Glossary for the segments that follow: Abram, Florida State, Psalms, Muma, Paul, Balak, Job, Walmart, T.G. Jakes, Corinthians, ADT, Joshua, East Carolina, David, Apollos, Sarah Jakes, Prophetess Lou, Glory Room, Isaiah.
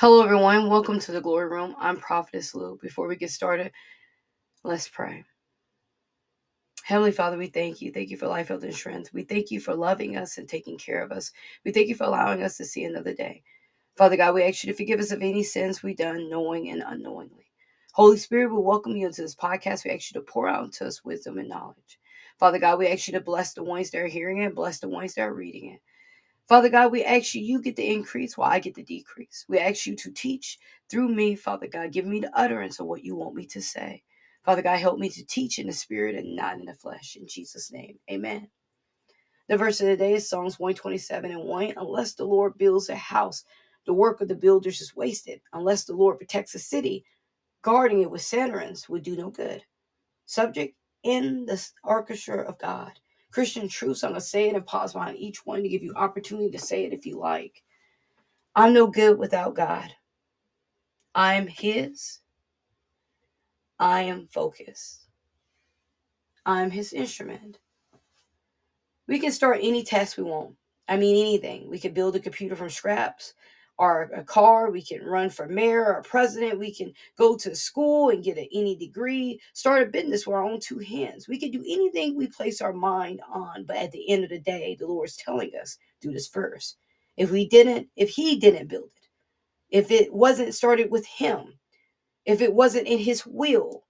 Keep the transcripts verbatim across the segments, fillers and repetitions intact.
Hello, everyone. Welcome to the Glory Room. I'm Prophetess Lou. Before we get started, let's pray. Heavenly Father, we thank you. Thank you for life, health, and strength. We thank you for loving us and taking care of us. We thank you for allowing us to see another day. Father God, we ask you to forgive us of any sins we've done, knowing and unknowingly. Holy Spirit, we welcome you into this podcast. We ask you to pour out into us wisdom and knowledge. Father God, we ask you to bless the ones that are hearing it, bless the ones that are reading it. Father God, we ask you, you get the increase while I get the decrease. We ask you to teach through me, Father God. Give me the utterance of what you want me to say. Father God, help me to teach in the spirit and not in the flesh. In Jesus' name, amen. The verse of the day is Psalms one twenty-seven and one. Unless the Lord builds a house, the work of the builders is wasted. Unless the Lord protects a city, guarding it with sentinels would do no good. Subject in the orchestra of God. Christian truths, I'm going to say it and pause behind each one to give you opportunity to say it if you like. I'm no good without God. I am his. I am focused. I am his instrument. We can start any task we want. I mean, anything. We could build a computer from scraps or a car. We can run for mayor or president. We can go to school and get a, any degree, start a business with our own two hands. We can do anything we place our mind on. But at the end of the day, the Lord's telling us, do this first. If we didn't, if he didn't build it, if it wasn't started with him, if it wasn't in his will,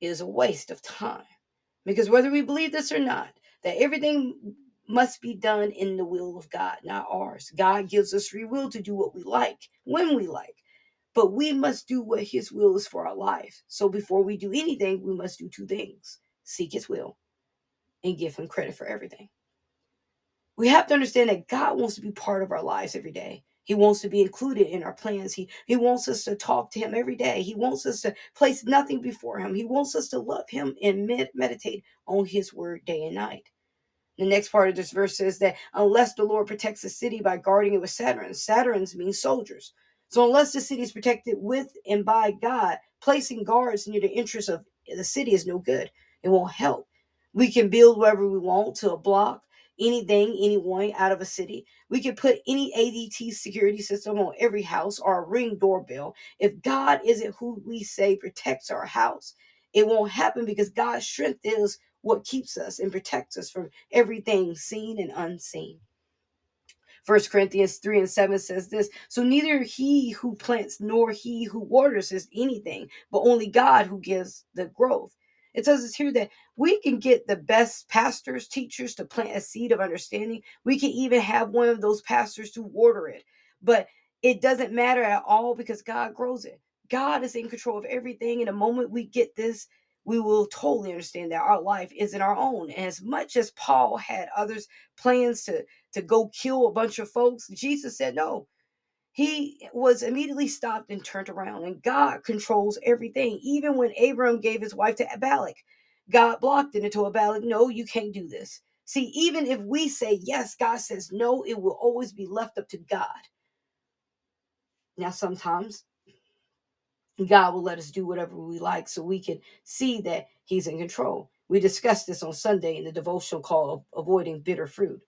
it is a waste of time. Because whether we believe this or not, that everything must be done in the will of God, not ours. God gives us free will to do what we like, when we like. But we must do what his will is for our life. So before we do anything, we must do two things. Seek his will and give him credit for everything. We have to understand that God wants to be part of our lives every day. He wants to be included in our plans. He, he wants us to talk to him every day. He wants us to place nothing before him. He wants us to love him and med- meditate on his word day and night. The next part of this verse says that unless the Lord protects a city by guarding it with sentinels, sentinels means soldiers. So unless the city is protected with and by God, placing guards near the entrance of the city is no good. It won't help. We can build wherever we want to a block, anything, anyone out of a city. We could put any A D T security system on every house or a ring doorbell. If God isn't who we say protects our house, it won't happen because God's strength is what keeps us and protects us from everything seen and unseen. First Corinthians three and seven says this, so neither he who plants nor he who waters is anything, but only God who gives the growth. It tells us here that we can get the best pastors, teachers to plant a seed of understanding. We can even have one of those pastors to water it. But it doesn't matter at all because God grows it. God is in control of everything. And the moment we get this, we will totally understand that our life isn't our own. And as much as Paul had others plans to, to go kill a bunch of folks, Jesus said no. He was immediately stopped and turned around. And God controls everything. Even when Abram gave his wife to Balak, God blocked it and told Balak, no, you can't do this. See, even if we say yes, God says no, it will always be left up to God. Now, sometimes God will let us do whatever we like so we can see that he's in control. We discussed this on Sunday in the devotional called Avoiding Bitter Fruit.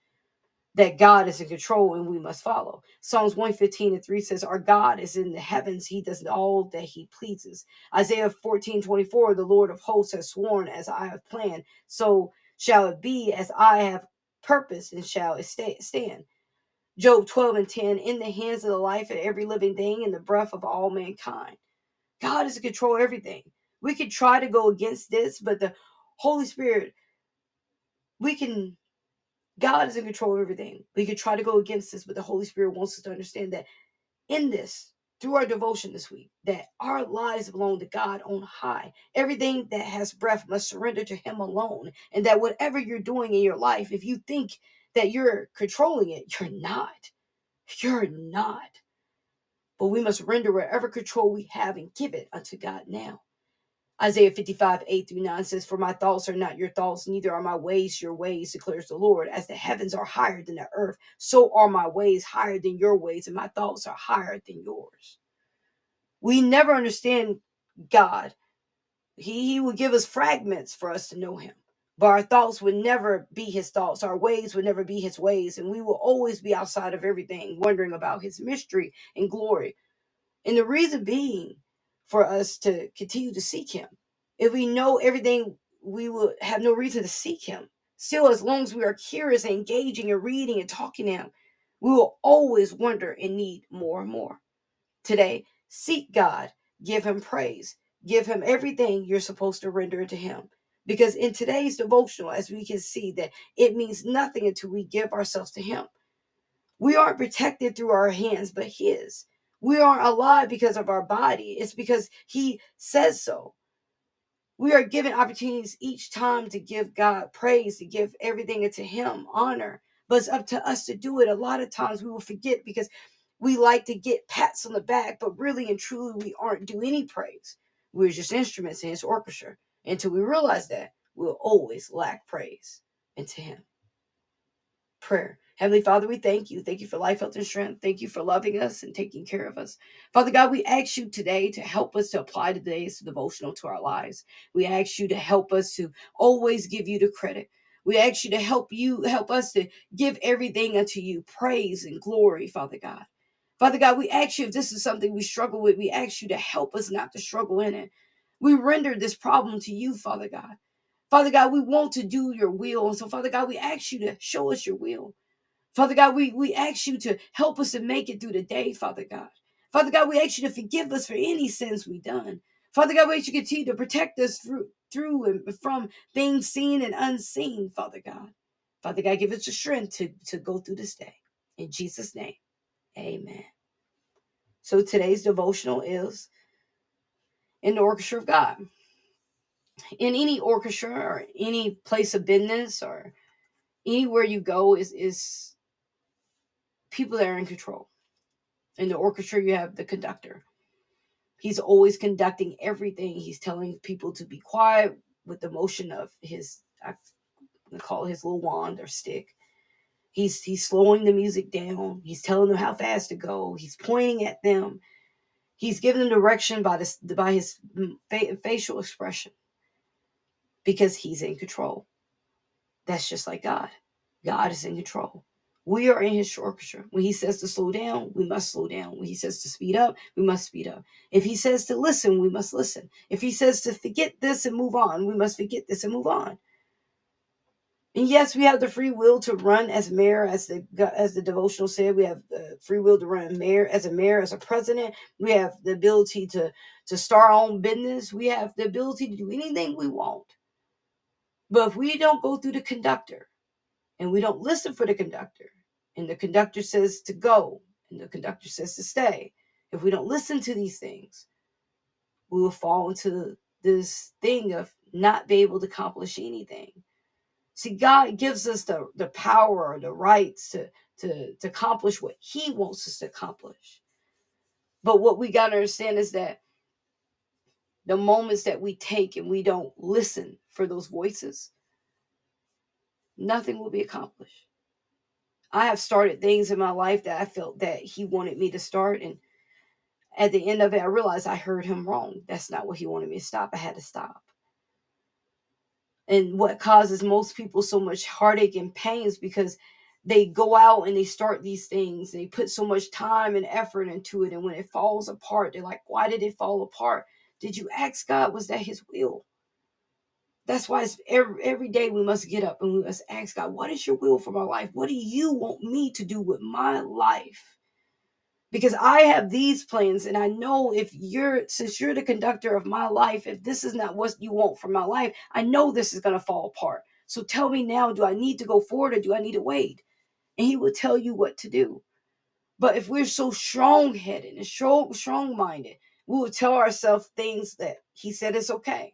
That God is in control and we must follow. Psalms one fifteen and three says, our God is in the heavens. He does all that he pleases. Isaiah fourteen twenty-four, the Lord of hosts has sworn as I have planned. So shall it be as I have purposed and shall it stand. Job twelve and ten, in the hands of the life of every living thing and the breath of all mankind. God is in control of everything. We could try to go against this, but the Holy Spirit, we can... God is in control of everything. We could try to go against this, but the Holy Spirit wants us to understand that in this, through our devotion this week, that our lives belong to God on high. Everything that has breath must surrender to him alone. And that whatever you're doing in your life, if you think that you're controlling it, you're not. You're not. But we must render whatever control we have and give it unto God now. Isaiah fifty-five, eight through nine says, for my thoughts are not your thoughts, neither are my ways your ways, declares the Lord. As the heavens are higher than the earth, so are my ways higher than your ways, and my thoughts are higher than yours. We never understand God. He, he will give us fragments for us to know him. But our thoughts would never be his thoughts. Our ways would never be his ways. And we will always be outside of everything, wondering about his mystery and glory. And the reason being for us to continue to seek him. If we know everything, we will have no reason to seek him. Still, as long as we are curious and engaging and reading and talking to him, we will always wonder and need more and more. Today, seek God, give him praise, give him everything you're supposed to render to him. Because in today's devotional, as we can see, that it means nothing until we give ourselves to him. We aren't protected through our hands, but his. We aren't alive because of our body. It's because he says so. We are given opportunities each time to give God praise, to give everything to him, honor. But it's up to us to do it. A lot of times we will forget because we like to get pats on the back, but really and truly we aren't due any praise. We're just instruments in his orchestra. Until we realize that, we'll always lack praise unto him. Prayer. Heavenly Father, we thank you. Thank you for life, health, and strength. Thank you for loving us and taking care of us. Father God, we ask you today to help us to apply today's devotional to our lives. We ask you to help us to always give you the credit. We ask you to help you, help us to give everything unto you, praise and glory, Father God. Father God, we ask you if this is something we struggle with, we ask you to help us not to struggle in it. We render this problem to you, Father God. Father God, we want to do your will. And so, Father God, we ask you to show us your will. Father God, we, we ask you to help us to make it through the day, Father God. Father God, we ask you to forgive us for any sins we've done. Father God, we ask you to continue to protect us through, through and from things seen and unseen, Father God. Father God, give us the strength to, to go through this day. In Jesus' name, amen. So today's devotional is in the orchestra of God. In any orchestra or any place of business or anywhere you go is, is people that are in control. In the orchestra, you have the conductor. He's always conducting everything. He's telling people to be quiet with the motion of his, I call it his little wand or stick. He's, he's slowing the music down. He's telling them how fast to go. He's pointing at them. He's given direction by this, by his fa- facial expression because he's in control. That's just like God. God is in control. We are in his orchestra. When he says to slow down, we must slow down. When he says to speed up, we must speed up. If he says to listen, we must listen. If he says to forget this and move on, we must forget this and move on. And yes, we have the free will to run as mayor, as the as the devotional said. We have the free will to run mayor as a mayor, as a president. We have the ability to, to start our own business. We have the ability to do anything we want. But if we don't go through the conductor and we don't listen for the conductor, and the conductor says to go, and the conductor says to stay, if we don't listen to these things, we will fall into this thing of not being able to accomplish anything. See, God gives us the, the power or the rights to, to, to accomplish what he wants us to accomplish. But what we got to understand is that the moments that we take and we don't listen for those voices, nothing will be accomplished. I have started things in my life that I felt that he wanted me to start. And at the end of it, I realized I heard him wrong. That's not what he wanted me to stop. I had to stop. And what causes most people so much heartache and pain is because they go out and they start these things. They put so much time and effort into it. And when it falls apart, they're like, why did it fall apart? Did you ask God, was that his will? That's why it's every, every day we must get up and we must ask God, what is your will for my life? What do you want me to do with my life? Because I have these plans, and I know if you're, since you're the conductor of my life, if this is not what you want for my life, I know this is going to fall apart. So tell me now, do I need to go forward or do I need to wait? And he will tell you what to do. But if we're so strong-headed and strong, strong-minded, we will tell ourselves things that he said it's okay,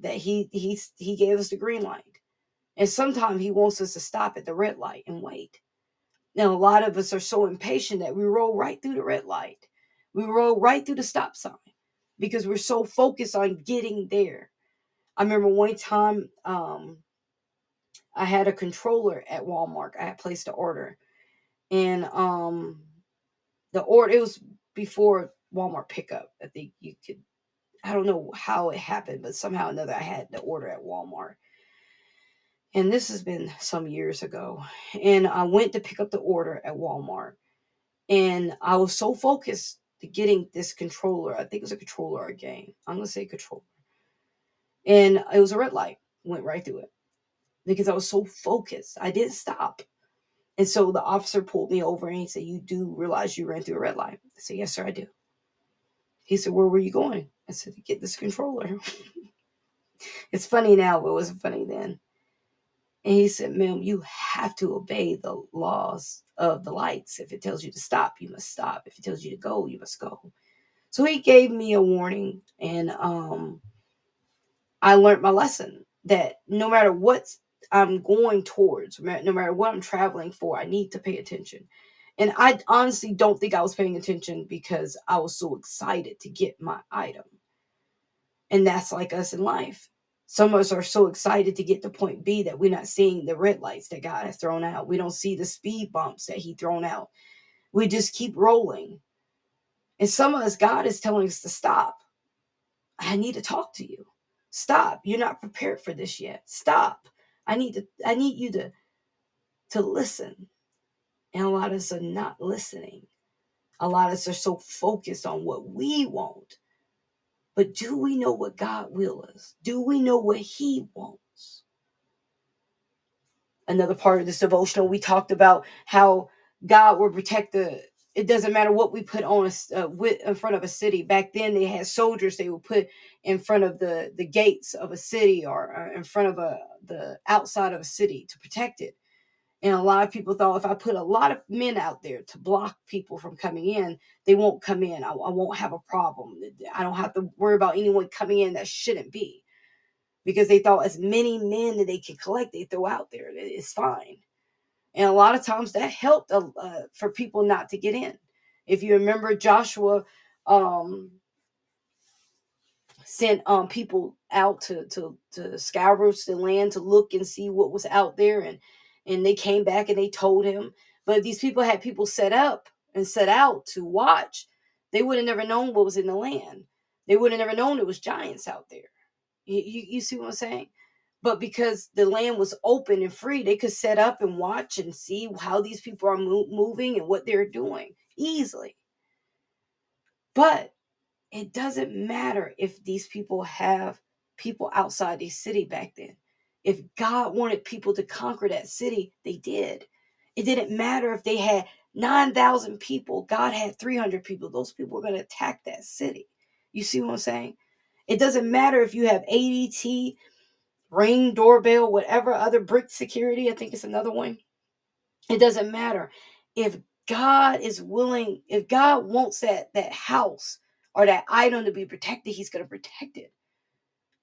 that he, he, he gave us the green light. And sometimes he wants us to stop at the red light and wait. Now, a lot of us are so impatient that we roll right through the red light. We roll right through the stop sign because we're so focused on getting there. I remember one time um, I had a controller at Walmart. I had placed an order. And um, the order, it was before Walmart pickup. I think you could, I don't know how it happened, but somehow or another I had the order at Walmart. And this has been some years ago. And I went to pick up the order at Walmart. And I was so focused to getting this controller. I think it was a controller or a game. I'm going to say controller. And it was a red light. Went right through it because I was so focused. I didn't stop. And so the officer pulled me over and he said, "You do realize you ran through a red light?" I said, "Yes, sir, I do." He said, "Where were you going?" I said, "To get this controller." It's funny now, but it wasn't funny then. And he said, "Ma'am, you have to obey the laws of the lights. If it tells you to stop, you must stop. If it tells you to go, you must go." So he gave me a warning, and um, I learned my lesson that no matter what I'm going towards, no matter what I'm traveling for, I need to pay attention. And I honestly don't think I was paying attention because I was so excited to get my item. And that's like us in life. Some of us are so excited to get to point B that we're not seeing the red lights that God has thrown out. We don't see the speed bumps that He's thrown out. We just keep rolling. And some of us, God is telling us to stop. I need to talk to you. Stop. You're not prepared for this yet. Stop. I need to, I need you to, to listen. And a lot of us are not listening. A lot of us are so focused on what we want. But do we know what God will is? Do we know what He wants? Another part of this devotional, we talked about how God will protect the, it doesn't matter what we put on a, uh, with, in front of a city. Back then they had soldiers they would put in front of the, the gates of a city or, or in front of a, the outside of a city to protect it. And a lot of people thought, if I put a lot of men out there to block people from coming in, they won't come in. I, I won't have a problem. I don't have to worry about anyone coming in that shouldn't be. Because they thought as many men that they could collect, they throw out there. It's fine. And a lot of times that helped uh, for people not to get in. If you remember, Joshua um, sent um, people out to, to, to scour the land to look and see what was out there. And And they came back and they told him. But if these people had people set up and set out to watch, they would have never known what was in the land. They would have never known it was giants out there. You, you, you see what I'm saying? But because the land was open and free, they could set up and watch and see how these people are mo- moving and what they're doing easily. But it doesn't matter if these people have people outside the city back then. If God wanted people to conquer that city, they did. It didn't matter if they had nine thousand people. God had three hundred people. Those people were going to attack that city. You see what I'm saying? It doesn't matter if you have A D T, Ring, doorbell, whatever other brick security. I think it's another one. It doesn't matter. If God is willing, if God wants that, that house or that item to be protected, He's going to protect it.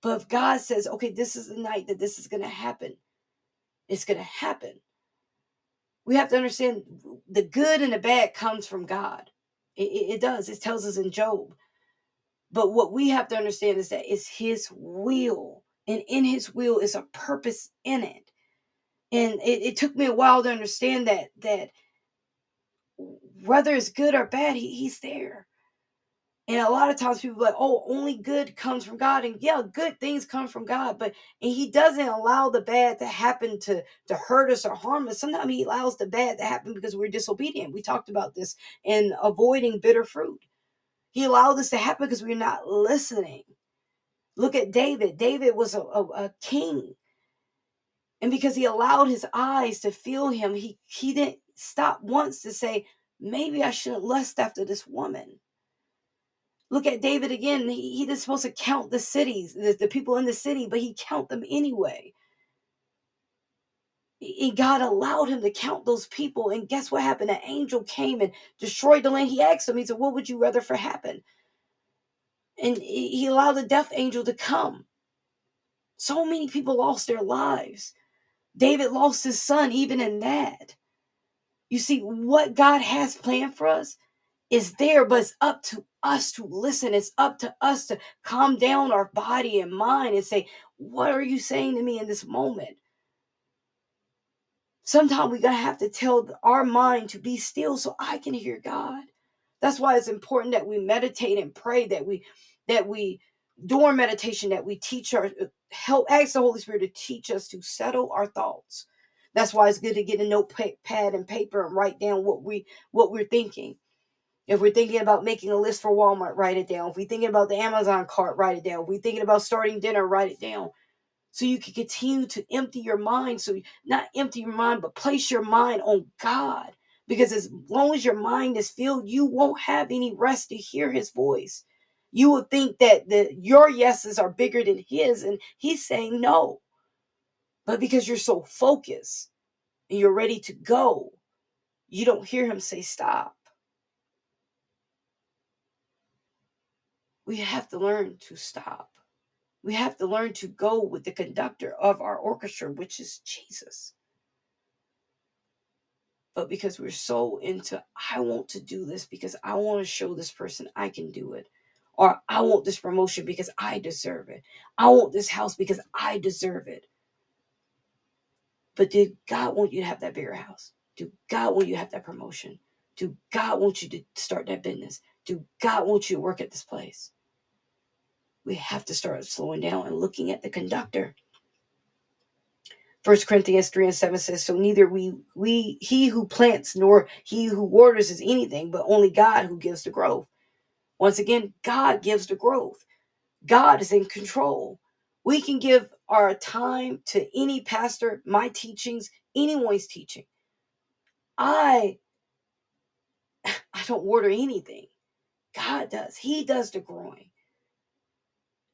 But if God says, okay, this is the night that this is going to happen, it's going to happen. We have to understand the good and the bad comes from God. It, it, it does. It tells us in Job. But what we have to understand is that it's His will. And in His will is a purpose in it. And it, it took me a while to understand that, that whether it's good or bad, he, He's there. And a lot of times people are like, oh, only good comes from God. And yeah, good things come from God. But and He doesn't allow the bad to happen to, to hurt us or harm us. Sometimes He allows the bad to happen because we're disobedient. We talked about this in avoiding bitter fruit. He allowed this to happen because we're not listening. Look at David. David was a, a, a king. And because he allowed his eyes to feel him, he, he didn't stop once to say, maybe I shouldn't lust after this woman. Look at David again. He, he was supposed to count the cities, the, the people in the city, but he count them anyway. And God allowed him to count those people. And guess what happened? An angel came and destroyed the land. He asked him, he said, what would you rather for happen? And He allowed the death angel to come. So many people lost their lives. David lost his son even in that. You see, what God has planned for us is there, but it's up to us to listen. It's up to us to calm down our body and mind and say, what are you saying to me in this moment? Sometimes we're going to have to tell our mind to be still so I can hear God. That's why it's important that we meditate and pray, that we, that we do our meditation, that we teach our, help, ask the Holy Spirit to teach us to settle our thoughts. That's why it's good to get a notepad and paper and write down what we, what we're thinking. If we're thinking about making a list for Walmart, write it down. If we're thinking about the Amazon cart, write it down. If we're thinking about starting dinner, write it down. So you can continue to empty your mind. So not empty your mind, but place your mind on God. Because as long as your mind is filled, you won't have any rest to hear his voice. You will think that the, your yeses are bigger than his, and he's saying no. But because you're so focused and you're ready to go, you don't hear him say stop. We have to learn to stop. We have to learn to go with the conductor of our orchestra, which is Jesus. But because we're so into, I want to do this because I want to show this person I can do it. Or I want this promotion because I deserve it. I want this house because I deserve it. But did God want you to have that bigger house? Do God want you to have that promotion? Do God want you to start that business? Do God want you to work at this place? We have to start slowing down and looking at the conductor. First Corinthians three and seven says, so neither we, we, he who plants nor he who waters is anything, but only God who gives the growth. Once again, God gives the growth. God is in control. We can give our time to any pastor, my teachings, anyone's teaching. I, I don't water anything. God does. He does the growing.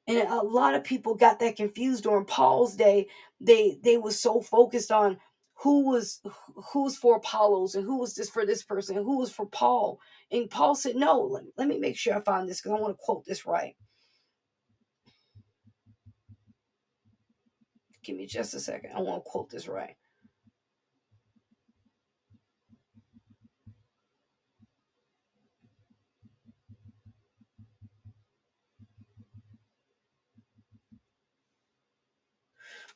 And a lot of people got that confused during Paul's day. They they were so focused on who was who's for Apollos and who was this for this person and who was for Paul. And Paul said, no, let, let me make sure I find this because I want to quote this right. Give me just a second. I want to quote this right.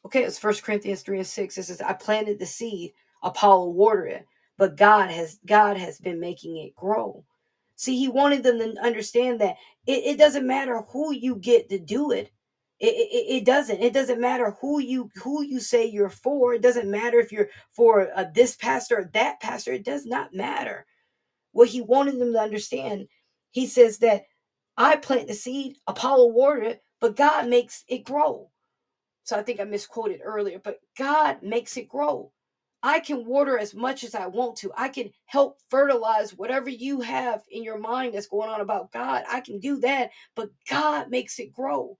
Okay, it's First Corinthians three and six. It says, I planted the seed, Apollo watered it, but God has God has been making it grow. See, he wanted them to understand that it, it doesn't matter who you get to do it. It, it. it doesn't. It doesn't matter who you who you say you're for. It doesn't matter if you're for uh, this pastor or that pastor. It does not matter. What he wanted them to understand, he says that I plant the seed, Apollo watered it, but God makes it grow. So I think I misquoted earlier, but God makes it grow. I can water as much as I want to. I can help fertilize whatever you have in your mind that's going on about God. I can do that, but God makes it grow.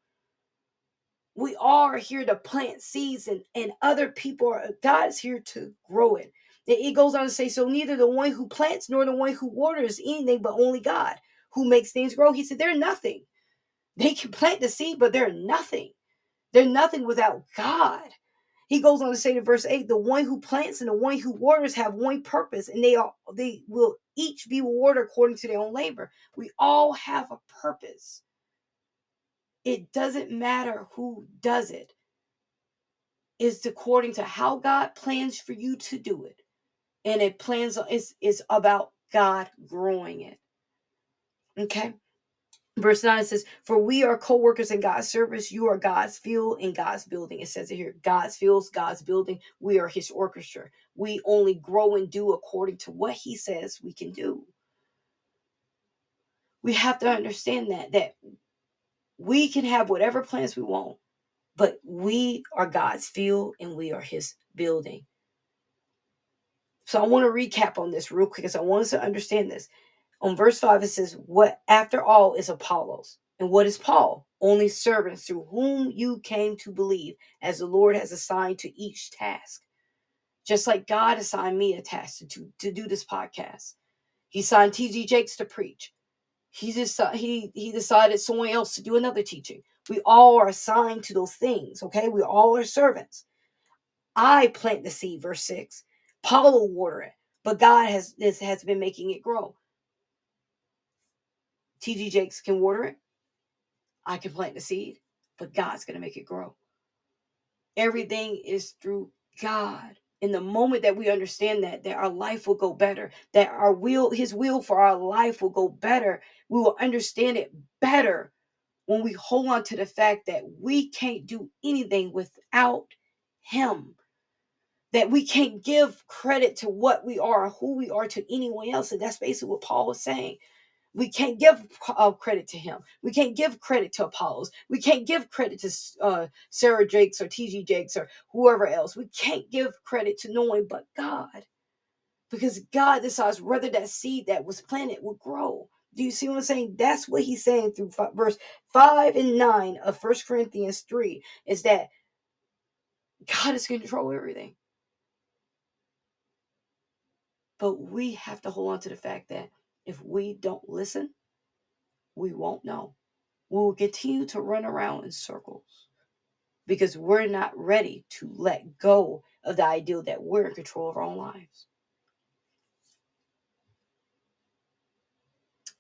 We are here to plant seeds and, and other people, are, God is here to grow it. It goes on to say, so neither the one who plants nor the one who waters anything, but only God who makes things grow. He said, they're nothing. They can plant the seed, but they're nothing. They're nothing without God. He goes on to say in verse eight, the one who plants and the one who waters have one purpose, and they are they will each be rewarded according to their own labor. We all have a purpose. It doesn't matter who does it. It's according to how God plans for you to do it. And it plans it's, it's about God growing it. Okay? Verse nine says, for we are co-workers in God's service. You are God's field in God's building. It says it here, God's fields, God's building. We are his orchestra. We only grow and do according to what he says we can do. We have to understand that, that we can have whatever plans we want, but we are God's field and we are his building. So I want to recap on this real quick because I want us to understand this. On verse five, it says, what after all is Apollos? And what is Paul? Only servants through whom you came to believe, as the Lord has assigned to each task. Just like God assigned me a task to, to, to do this podcast. He assigned T G Jakes to preach. He, just, he, he decided someone else to do another teaching. We all are assigned to those things, okay? We all are servants. I plant the seed, verse six. Paul will water it, but God has, has been making it grow. T G Jakes can water it. I can plant the seed, but God's going to make it grow. Everything is through God. In the moment that we understand that, that our life will go better, that our will, his will for our life will go better. We will understand it better when we hold on to the fact that we can't do anything without him. That we can't give credit to what we are, or who we are to anyone else. And that's basically what Paul was saying. We can't give uh, credit to him. We can't give credit to Apollos. We can't give credit to uh, Sarah Jakes or T G Jakes or whoever else. We can't give credit to no one but God, because God decides whether that seed that was planted will grow. Do you see what I'm saying? That's what he's saying through five, verse five and nine of First Corinthians three, is that God is going to control everything. But we have to hold on to the fact that if we don't listen, we won't know. We will continue to run around in circles because we're not ready to let go of the ideal that we're in control of our own lives.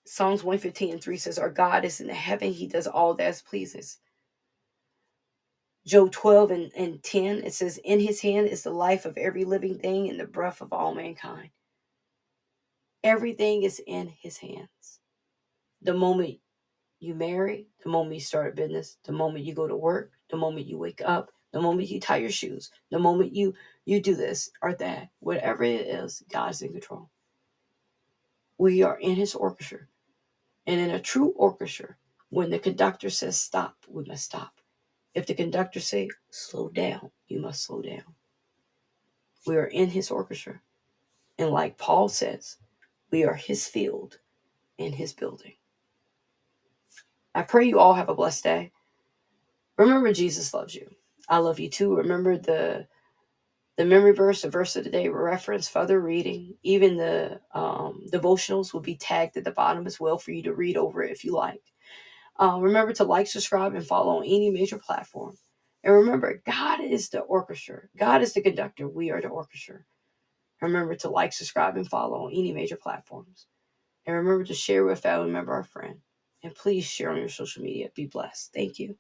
Psalms one fifteen and three says, our God is in the heaven. He does all that pleases. Job twelve and ten, it says, in his hand is the life of every living thing and the breath of all mankind. Everything is in his hands. The moment you marry, the moment you start a business, the moment you go to work, the moment you wake up, the moment you tie your shoes, the moment you, you do this or that, whatever it is, God's in control. We are in his orchestra. And in a true orchestra, when the conductor says stop, we must stop. If the conductor say slow down, you must slow down. We are in his orchestra. And like Paul says, we are his field and his building. I pray you all have a blessed day. Remember, Jesus loves you. I love you too. Remember the, the memory verse, the verse of the day reference, further reading. Even the um, devotionals will be tagged at the bottom as well for you to read over it if you like. Uh, remember to like, subscribe, and follow on any major platform. And remember, God is the orchestra. God is the conductor. We are the orchestra. Remember to like, subscribe, and follow on any major platforms. And remember to share with a family member or friend. And please share on your social media. Be blessed. Thank you.